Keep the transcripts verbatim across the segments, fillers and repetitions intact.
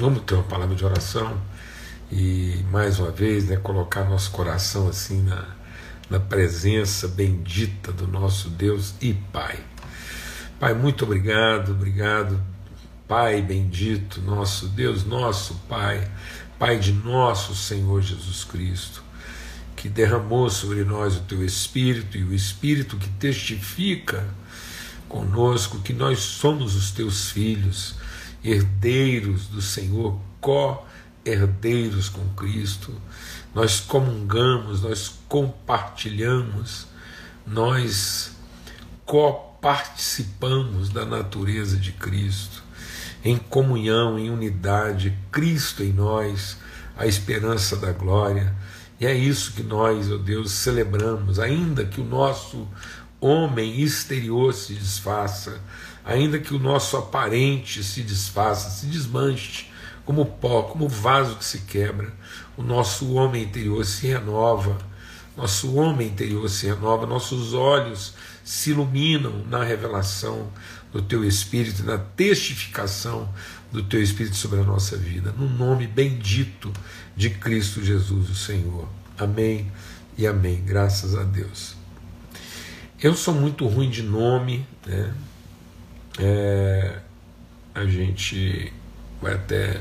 Vamos ter uma palavra de oração e, mais uma vez, né, colocar nosso coração assim na, na presença bendita do nosso Deus e Pai. Pai, muito obrigado, obrigado, Pai bendito, nosso Deus, nosso Pai, Pai de nosso Senhor Jesus Cristo, que derramou sobre nós o Teu Espírito e o Espírito que testifica conosco que nós somos os Teus filhos, herdeiros do Senhor, co-herdeiros com Cristo. Nós comungamos, nós compartilhamos, nós coparticipamos da natureza de Cristo, em comunhão, em unidade, Cristo em nós, a esperança da glória. E é isso que nós, ó Deus, celebramos, ainda que o nosso homem exterior se desfaça, ainda que o nosso aparente se desfaça, se desmanche, como pó, como vaso que se quebra, o nosso homem interior se renova, nosso homem interior se renova, nossos olhos se iluminam na revelação do Teu Espírito, na testificação do Teu Espírito sobre a nossa vida, no nome bendito de Cristo Jesus, o Senhor. Amém e amém, graças a Deus. Eu sou muito ruim de nome, né? É, a gente vai até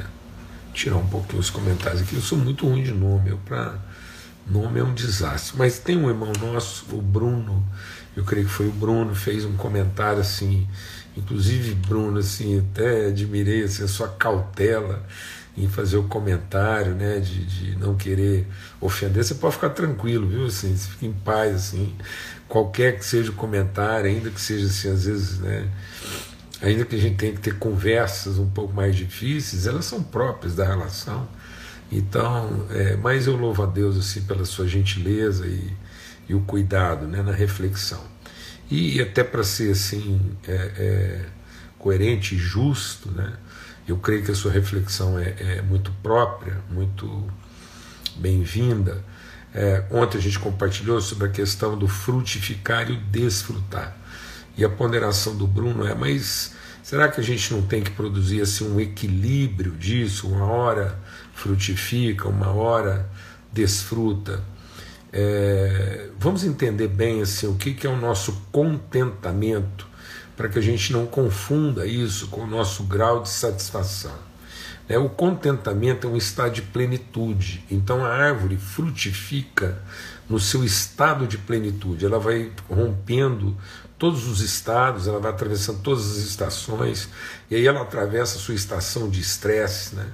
tirar um pouquinho os comentários aqui. Eu sou muito ruim de nome, eu pra... nome é um desastre. Mas tem um irmão nosso, o Bruno, eu creio que foi o Bruno, fez um comentário assim, inclusive, Bruno, assim, até admirei assim, a sua cautela em fazer o comentário, né, de, de não querer ofender. Você pode ficar tranquilo, viu, assim, você fica em paz, assim, qualquer que seja o comentário, ainda que seja assim, às vezes, né, ainda que a gente tenha que ter conversas um pouco mais difíceis, elas são próprias da relação. Então, é, mas eu louvo a Deus, assim, pela sua gentileza e, e o cuidado, né, na reflexão. E, e até para ser, assim, é, é, coerente e justo, né, eu creio que a sua reflexão é, é muito própria, muito bem-vinda. É, ontem a gente compartilhou sobre a questão do frutificar e o desfrutar. E a ponderação do Bruno é, mas será que a gente não tem que produzir assim, um equilíbrio disso? Uma hora frutifica, uma hora desfruta. É, vamos entender bem assim, o que, que é o nosso contentamento, para que a gente não confunda isso com o nosso grau de satisfação. Né? O contentamento é um estado de plenitude, então a árvore frutifica no seu estado de plenitude, ela vai rompendo todos os estados, ela vai atravessando todas as estações, e aí ela atravessa a sua estação de estresse. Né?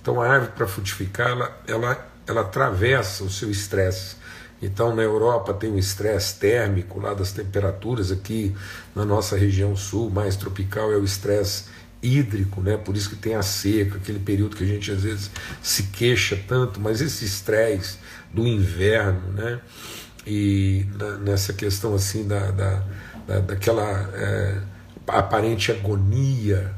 Então a árvore, para frutificar, ela, ela, ela atravessa o seu estresse. Então na Europa tem um estresse térmico lá das temperaturas, aqui na nossa região sul, mais tropical, é o estresse hídrico, né? Por isso que tem a seca, aquele período que a gente às vezes se queixa tanto, mas esse estresse do inverno, né? E na, nessa questão assim da, da, da, daquela é, aparente agonia,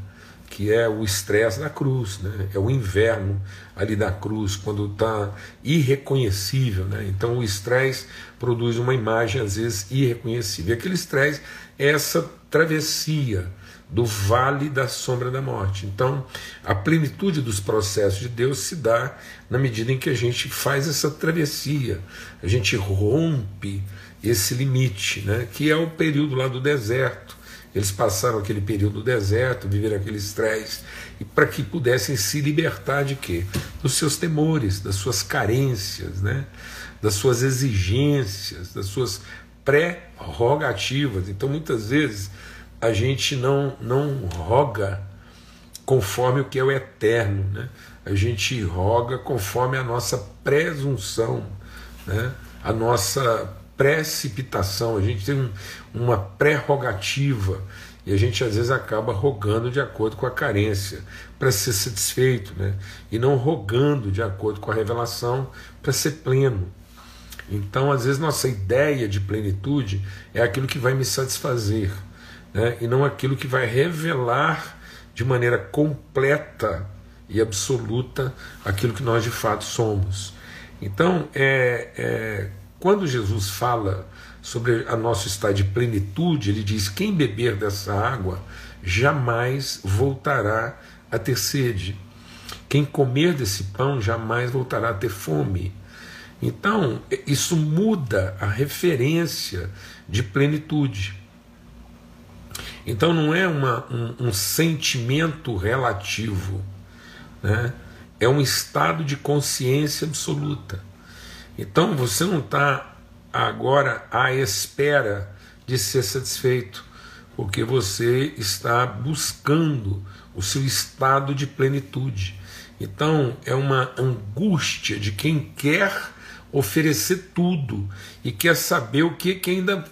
que é o estresse da cruz, né? É o inverno ali da cruz, quando está irreconhecível, né? Então o estresse produz uma imagem às vezes irreconhecível, e aquele estresse é essa travessia do vale da sombra da morte. Então a plenitude dos processos de Deus se dá na medida em que a gente faz essa travessia, a gente rompe esse limite, né? Que é o período lá do deserto. Eles passaram aquele período no deserto, viveram aquele estresse, e para que pudessem se libertar de quê? Dos seus temores, das suas carências, né? Das suas exigências, das suas prerrogativas. Então muitas vezes a gente não, não roga conforme o que é o eterno, né? A gente roga conforme a nossa presunção, né? A nossa precipitação, a gente tem um, uma prerrogativa, e a gente às vezes acaba rogando de acordo com a carência, para ser satisfeito, né? E não rogando de acordo com a revelação, para ser pleno. Então às vezes nossa ideia de plenitude é aquilo que vai me satisfazer, né? E não aquilo que vai revelar de maneira completa e absoluta aquilo que nós de fato somos. Então é... é quando Jesus fala sobre o nosso estado de plenitude, ele diz: quem beber dessa água jamais voltará a ter sede. Quem comer desse pão jamais voltará a ter fome. Então, isso muda a referência de plenitude. Então não é uma, um, um sentimento relativo, né? É um estado de consciência absoluta. Então você não está agora à espera de ser satisfeito, porque você está buscando o seu estado de plenitude. Então é uma angústia de quem quer oferecer tudo e quer saber o que, que ainda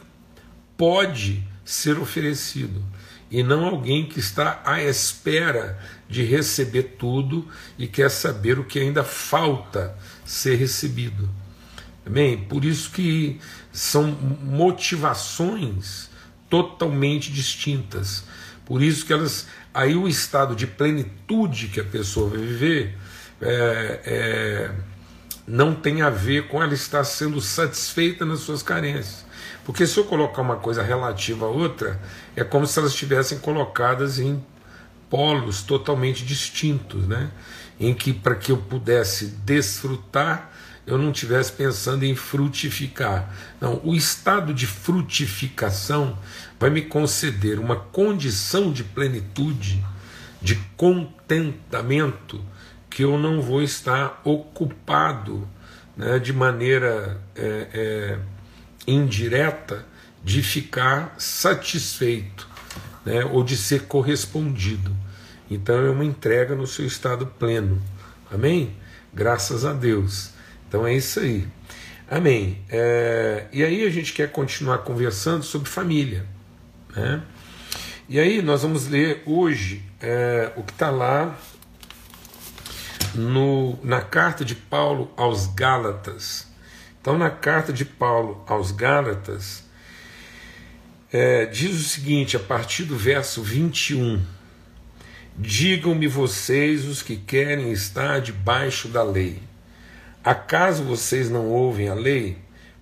pode ser oferecido, e não alguém que está à espera de receber tudo e quer saber o que ainda falta ser recebido. Amém? Por isso que são motivações totalmente distintas, por isso que elas, aí o estado de plenitude que a pessoa vai viver é, é, não tem a ver com ela estar sendo satisfeita nas suas carências. Porque se eu colocar uma coisa relativa a outra, é como se elas estivessem colocadas em polos totalmente distintos, né? Em que, para que eu pudesse desfrutar, eu não estivesse pensando em frutificar. Não, o estado de frutificação vai me conceder uma condição de plenitude, de contentamento, que eu não vou estar ocupado, né, de maneira... É, é, indireta de ficar satisfeito, né, ou de ser correspondido. Então é uma entrega no seu estado pleno. Amém? Graças a Deus. Então é isso aí. Amém. É... E aí a gente quer continuar conversando sobre família, né? E aí nós vamos ler hoje é... o que está lá no... na carta de Paulo aos Gálatas. Então, na carta de Paulo aos Gálatas, é, diz o seguinte, a partir do verso vinte e um, digam-me vocês os que querem estar debaixo da lei. Acaso vocês não ouvem a lei?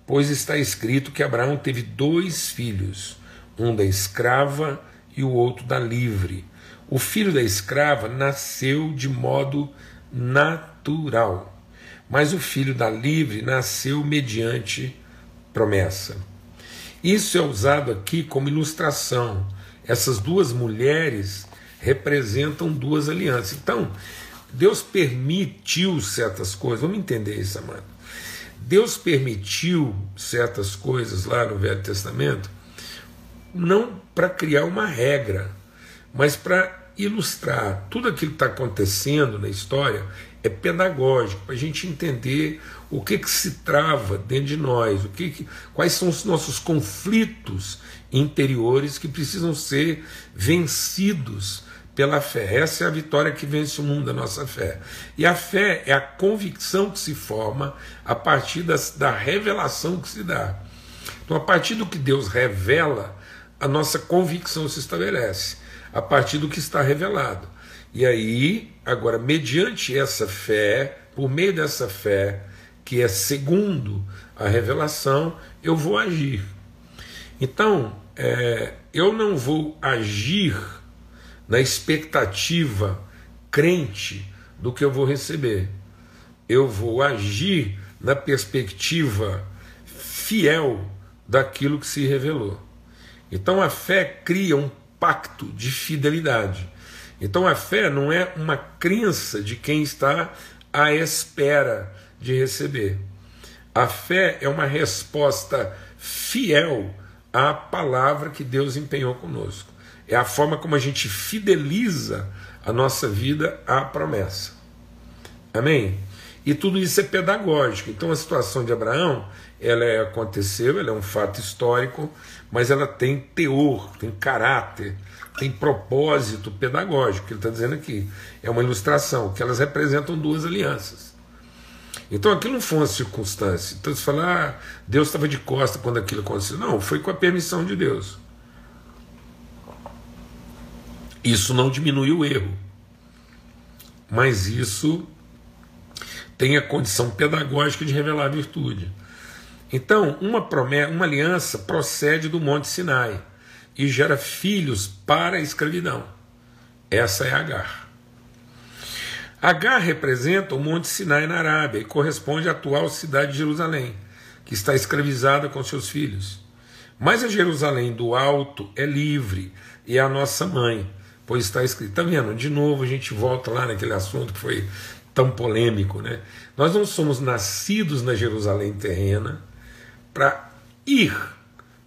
Pois está escrito que Abraão teve dois filhos, um da escrava e o outro da livre. O filho da escrava nasceu de modo natural, mas o filho da livre nasceu mediante promessa. Isso é usado aqui como ilustração. Essas duas mulheres representam duas alianças. Então, Deus permitiu certas coisas. Vamos entender isso, amado. Deus permitiu certas coisas lá no Velho Testamento, não para criar uma regra, mas para ilustrar. Tudo aquilo que está acontecendo na história é pedagógico, para a gente entender o que, que se trava dentro de nós, o que que, quais são os nossos conflitos interiores que precisam ser vencidos pela fé. Essa é a vitória que vence o mundo, a nossa fé. E a fé é a convicção que se forma a partir das, da revelação que se dá. Então, a partir do que Deus revela, a nossa convicção se estabelece, a partir do que está revelado. E aí, agora, mediante essa fé, por meio dessa fé, que é segundo a revelação, eu vou agir. Então, é, eu não vou agir na expectativa crente do que eu vou receber. Eu vou agir na perspectiva fiel daquilo que se revelou. Então a fé cria um pacto de fidelidade. Então a fé não é uma crença de quem está à espera de receber. A fé é uma resposta fiel à palavra que Deus empenhou conosco. É a forma como a gente fideliza a nossa vida à promessa. Amém? E tudo isso é pedagógico. Então a situação de Abraão, ela aconteceu, ela é um fato histórico, mas ela tem teor, tem caráter, tem propósito pedagógico, que ele está dizendo aqui. É uma ilustração, que elas representam duas alianças. Então aquilo não foi uma circunstância. Então você fala, ah, Deus estava de costa quando aquilo aconteceu. Não, foi com a permissão de Deus. Isso não diminui o erro, mas isso tem a condição pedagógica de revelar a virtude. Então, uma, promessa, uma aliança procede do Monte Sinai e gera filhos para a escravidão. Essa é Agar. Agar representa o Monte Sinai na Arábia e corresponde à atual cidade de Jerusalém, que está escravizada com seus filhos. Mas a Jerusalém do alto é livre e é a nossa mãe, pois está escrito. Está vendo? De novo a gente volta lá naquele assunto que foi tão polêmico, né? Nós não somos nascidos na Jerusalém terrena para ir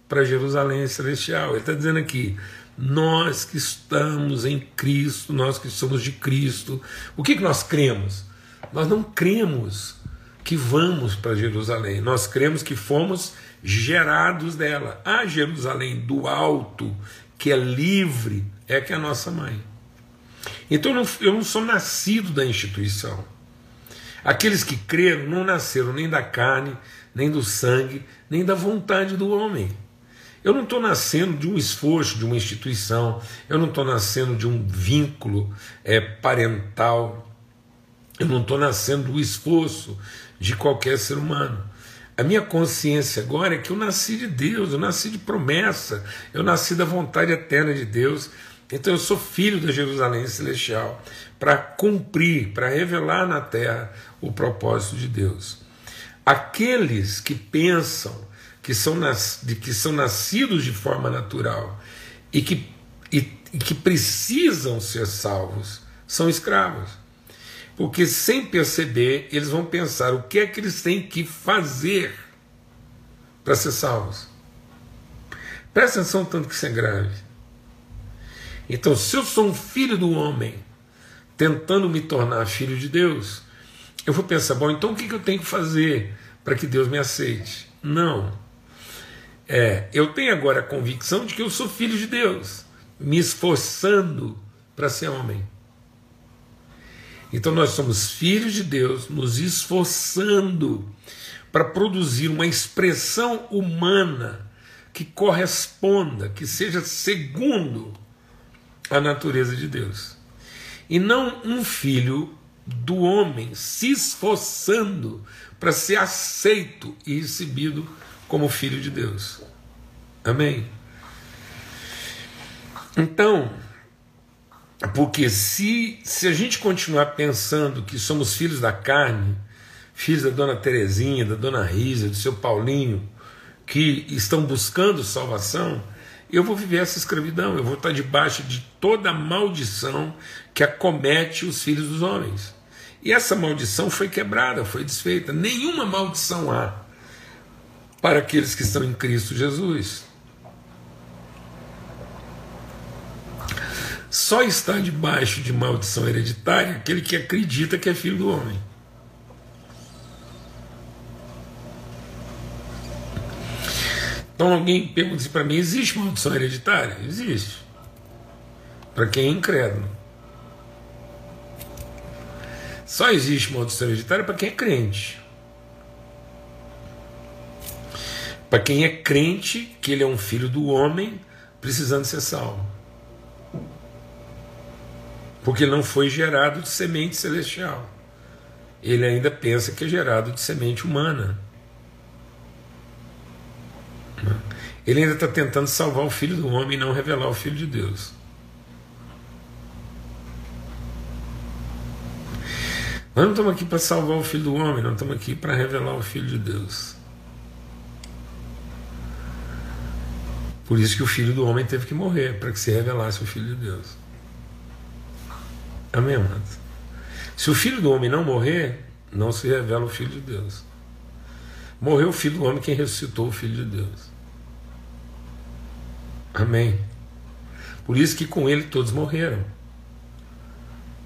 para Jerusalém celestial. Ele está dizendo aqui, nós que estamos em Cristo, nós que somos de Cristo, o que, que nós cremos? Nós não cremos que vamos para Jerusalém, nós cremos que fomos gerados dela. A Jerusalém do alto, que é livre, é que é a nossa mãe. Então eu não, eu não sou nascido da instituição. Aqueles que creram não nasceram nem da carne, nem do sangue, nem da vontade do homem. Eu não estou nascendo de um esforço, de uma instituição, eu não estou nascendo de um vínculo é, parental, eu não estou nascendo do esforço de qualquer ser humano. A minha consciência agora é que eu nasci de Deus, eu nasci de promessa, eu nasci da vontade eterna de Deus. Então eu sou filho da Jerusalém Celestial para cumprir, para revelar na terra o propósito de Deus. Aqueles que pensam que são, nas, que são nascidos de forma natural e que, e, e que precisam ser salvos são escravos. Porque sem perceber eles vão pensar o que é que eles têm que fazer para ser salvos. Presta atenção tanto que isso é grave. Então, se eu sou um filho do homem, tentando me tornar filho de Deus, eu vou pensar, bom, então o que eu tenho que fazer para que Deus me aceite? Não. É, eu tenho agora a convicção de que eu sou filho de Deus, me esforçando para ser homem. Então nós somos filhos de Deus, nos esforçando para produzir uma expressão humana que corresponda, que seja segundo a natureza de Deus, e não um filho do homem se esforçando para ser aceito e recebido como filho de Deus. Amém? Então, porque se, se a gente continuar pensando que somos filhos da carne, filhos da Dona Terezinha, da Dona Risa, do seu Paulinho, que estão buscando salvação, eu vou viver essa escravidão, eu vou estar debaixo de toda a maldição que acomete os filhos dos homens. E essa maldição foi quebrada, foi desfeita. Nenhuma maldição há para aqueles que estão em Cristo Jesus. Só está debaixo de maldição hereditária aquele que acredita que é filho do homem. Então alguém pergunta para mim, existe maldição hereditária? Existe. Para quem é incrédulo. Só existe maldição hereditária para quem é crente. Para quem é crente que ele é um filho do homem precisando ser salvo. Porque ele não foi gerado de semente celestial. Ele ainda pensa que é gerado de semente humana. Ele ainda está tentando salvar o filho do homem e não revelar o filho de Deus. Nós não estamos aqui para salvar o filho do homem, nós estamos aqui para revelar o filho de Deus. Por isso que o filho do homem teve que morrer, para que se revelasse o filho de Deus. Amém, amados? Se o filho do homem não morrer, não se revela o filho de Deus. Morreu o filho do homem, quem ressuscitou o filho de Deus. Amém. Por isso que com ele todos morreram.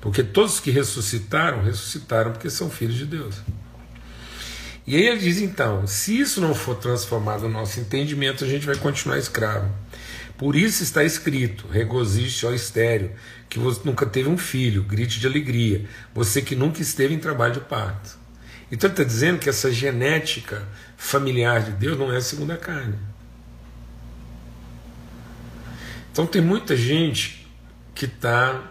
Porque todos que ressuscitaram, ressuscitaram porque são filhos de Deus. E aí ele diz então, se isso não for transformado no nosso entendimento, a gente vai continuar escravo. Por isso está escrito, regozije-se, ó estéril, que você nunca teve um filho, grite de alegria, você que nunca esteve em trabalho de parto. Então ele está dizendo que essa genética familiar de Deus não é a segunda carne. Então tem muita gente que está...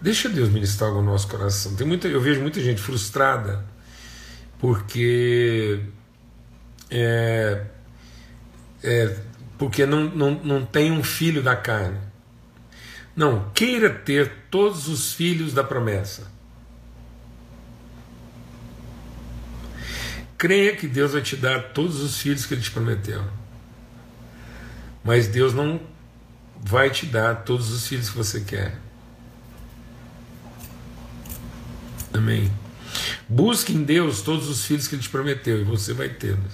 Deixa Deus ministrar algo no nosso coração. Tem muita... Eu vejo muita gente frustrada porque... É... É... Porque não, não, não tem um filho da carne. Não, queira ter todos os filhos da promessa. creia que Deus vai te dar todos os filhos que Ele te prometeu. Mas Deus não vai te dar todos os filhos que você quer. Amém. Busque em Deus todos os filhos que Ele te prometeu e você vai tê-los.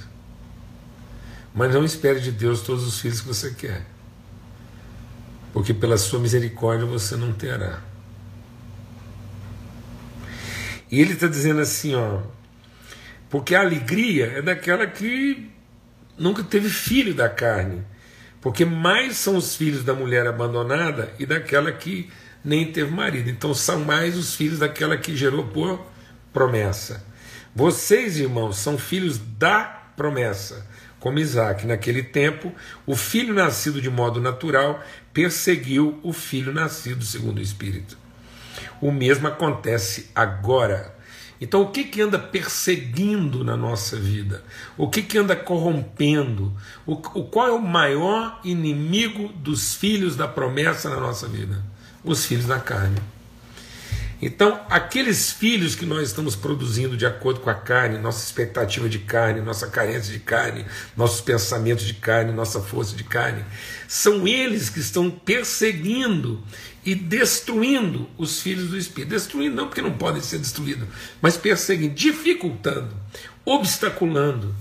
Mas não espere de Deus todos os filhos que você quer, porque pela sua misericórdia você não terá. E ele está dizendo assim, ó, porque a alegria é daquela que nunca teve filho da carne, porque mais são os filhos da mulher abandonada e daquela que nem teve marido. Então são mais os filhos daquela que gerou por promessa. Vocês, irmãos, são filhos da promessa, como Isaac. Naquele tempo, o filho nascido de modo natural perseguiu o filho nascido segundo o Espírito. O mesmo acontece agora. Então o que que anda perseguindo na nossa vida? O que que anda corrompendo? O, o, qual é o maior inimigo dos filhos da promessa na nossa vida? Os filhos da carne. Então aqueles filhos que nós estamos produzindo de acordo com a carne, nossa expectativa de carne, nossa carência de carne, nossos pensamentos de carne, nossa força de carne, são eles que estão perseguindo e destruindo os filhos do Espírito. Destruindo não, porque não podem ser destruídos, mas perseguindo, dificultando, obstaculando.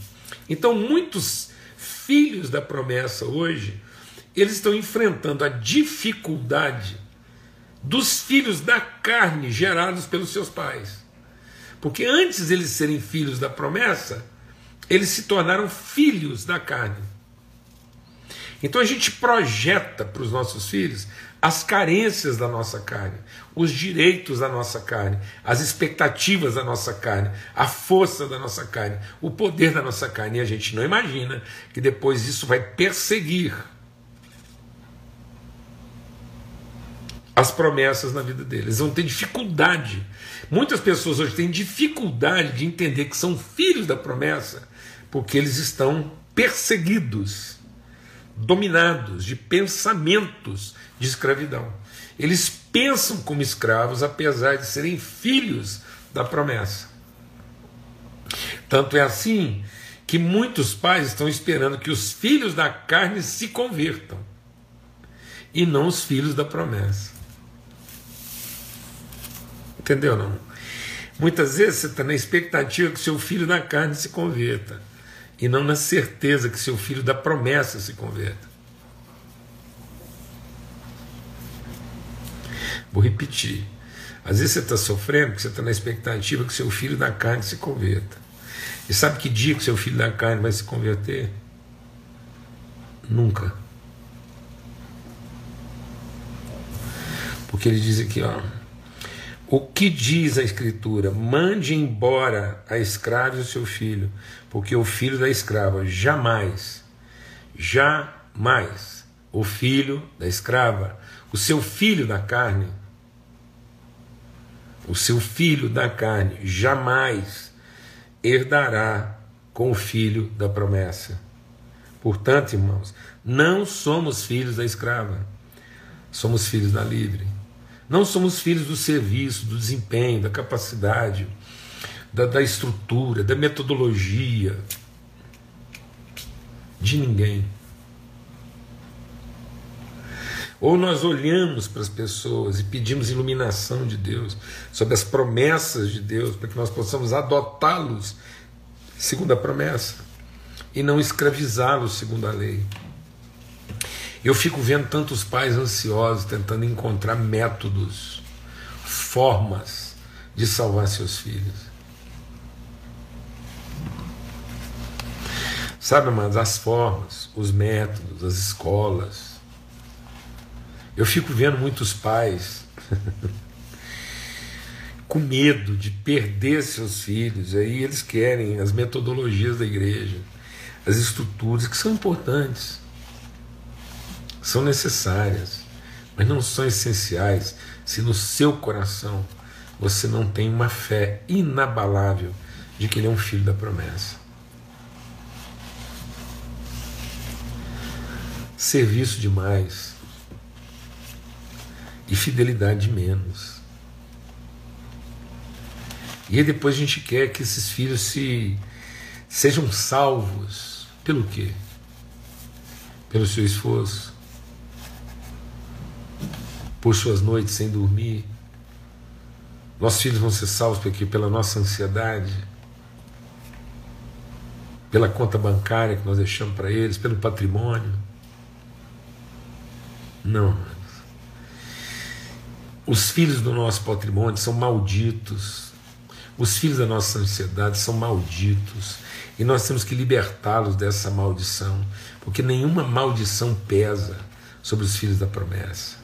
Então muitos filhos da promessa hoje, eles estão enfrentando a dificuldade dos filhos da carne gerados pelos seus pais, porque antes de eles serem filhos da promessa, eles se tornaram filhos da carne. Então a gente projeta para os nossos filhos as carências da nossa carne, os direitos da nossa carne, as expectativas da nossa carne, a força da nossa carne, o poder da nossa carne, e a gente não imagina que depois isso vai perseguir as promessas na vida deles. Eles vão ter dificuldade. Muitas pessoas hoje têm dificuldade de entender que são filhos da promessa, porque eles estão perseguidos, dominados de pensamentos de escravidão. Eles pensam como escravos, apesar de serem filhos da promessa. Tanto é assim que muitos pais estão esperando que os filhos da carne se convertam, e não os filhos da promessa. Entendeu, não? Muitas vezes você está na expectativa que seu filho da carne se converta, e não na certeza que seu filho da promessa se converta. Vou repetir. Às vezes você está sofrendo porque você está na expectativa que seu filho da carne se converta. E sabe que dia que seu filho da carne vai se converter? Nunca. Porque ele diz aqui, ó, o que diz a Escritura? Mande embora a escrava e o seu filho, porque o filho da escrava jamais, jamais, o filho da escrava, o seu filho da carne, o seu filho da carne, jamais herdará com o filho da promessa. Portanto, irmãos, não somos filhos da escrava, somos filhos da livre. Não somos filhos do serviço, do desempenho, da capacidade, da, da estrutura, da metodologia, de ninguém. Ou nós olhamos para as pessoas e pedimos iluminação de Deus sobre as promessas de Deus, para que nós possamos adotá-los segundo a promessa e não escravizá-los segundo a lei. Eu fico vendo tantos pais ansiosos tentando encontrar métodos, formas de salvar seus filhos. Sabe, mas as formas, os métodos, as escolas. Eu fico vendo muitos pais com medo de perder seus filhos, aí eles querem as metodologias da igreja, as estruturas que são importantes, são necessárias, mas não são essenciais se no seu coração você não tem uma fé inabalável de que ele é um filho da promessa. Serviço demais e fidelidade menos. E aí depois a gente quer que esses filhos se, sejam salvos pelo quê? Pelo seu esforço, por suas noites sem dormir. Nossos filhos vão ser salvos porque pela nossa ansiedade, pela conta bancária que nós deixamos para eles, pelo patrimônio. Não. Os filhos do nosso patrimônio são malditos. Os filhos da nossa ansiedade são malditos. E nós temos que libertá-los dessa maldição, porque nenhuma maldição pesa sobre os filhos da promessa.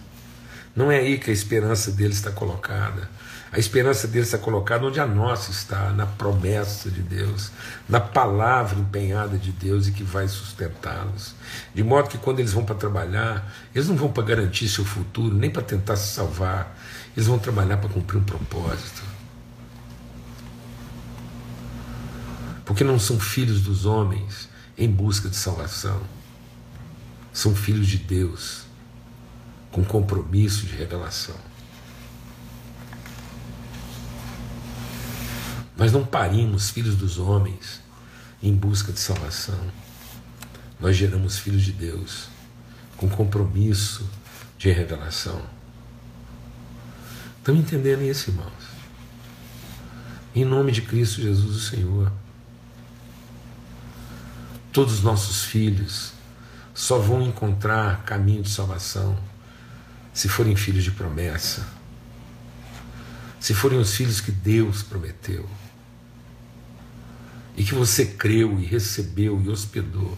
Não é aí que a esperança deles está colocada. A esperança deles está colocada onde a nossa está, na promessa de Deus, na palavra empenhada de Deus e que vai sustentá-los. De modo que quando eles vão para trabalhar, eles não vão para garantir seu futuro, nem para tentar se salvar. Eles vão trabalhar para cumprir um propósito. Porque não são filhos dos homens em busca de salvação. São filhos de Deus, com compromisso de revelação. Nós não parimos filhos dos homens em busca de salvação. Nós geramos filhos de Deus com compromisso de revelação. Estão entendendo isso, irmãos? Em nome de Cristo Jesus, o Senhor. Todos os nossos filhos só vão encontrar caminho de salvação se forem filhos de promessa. Se forem os filhos que Deus prometeu. E que você creu e recebeu e hospedou.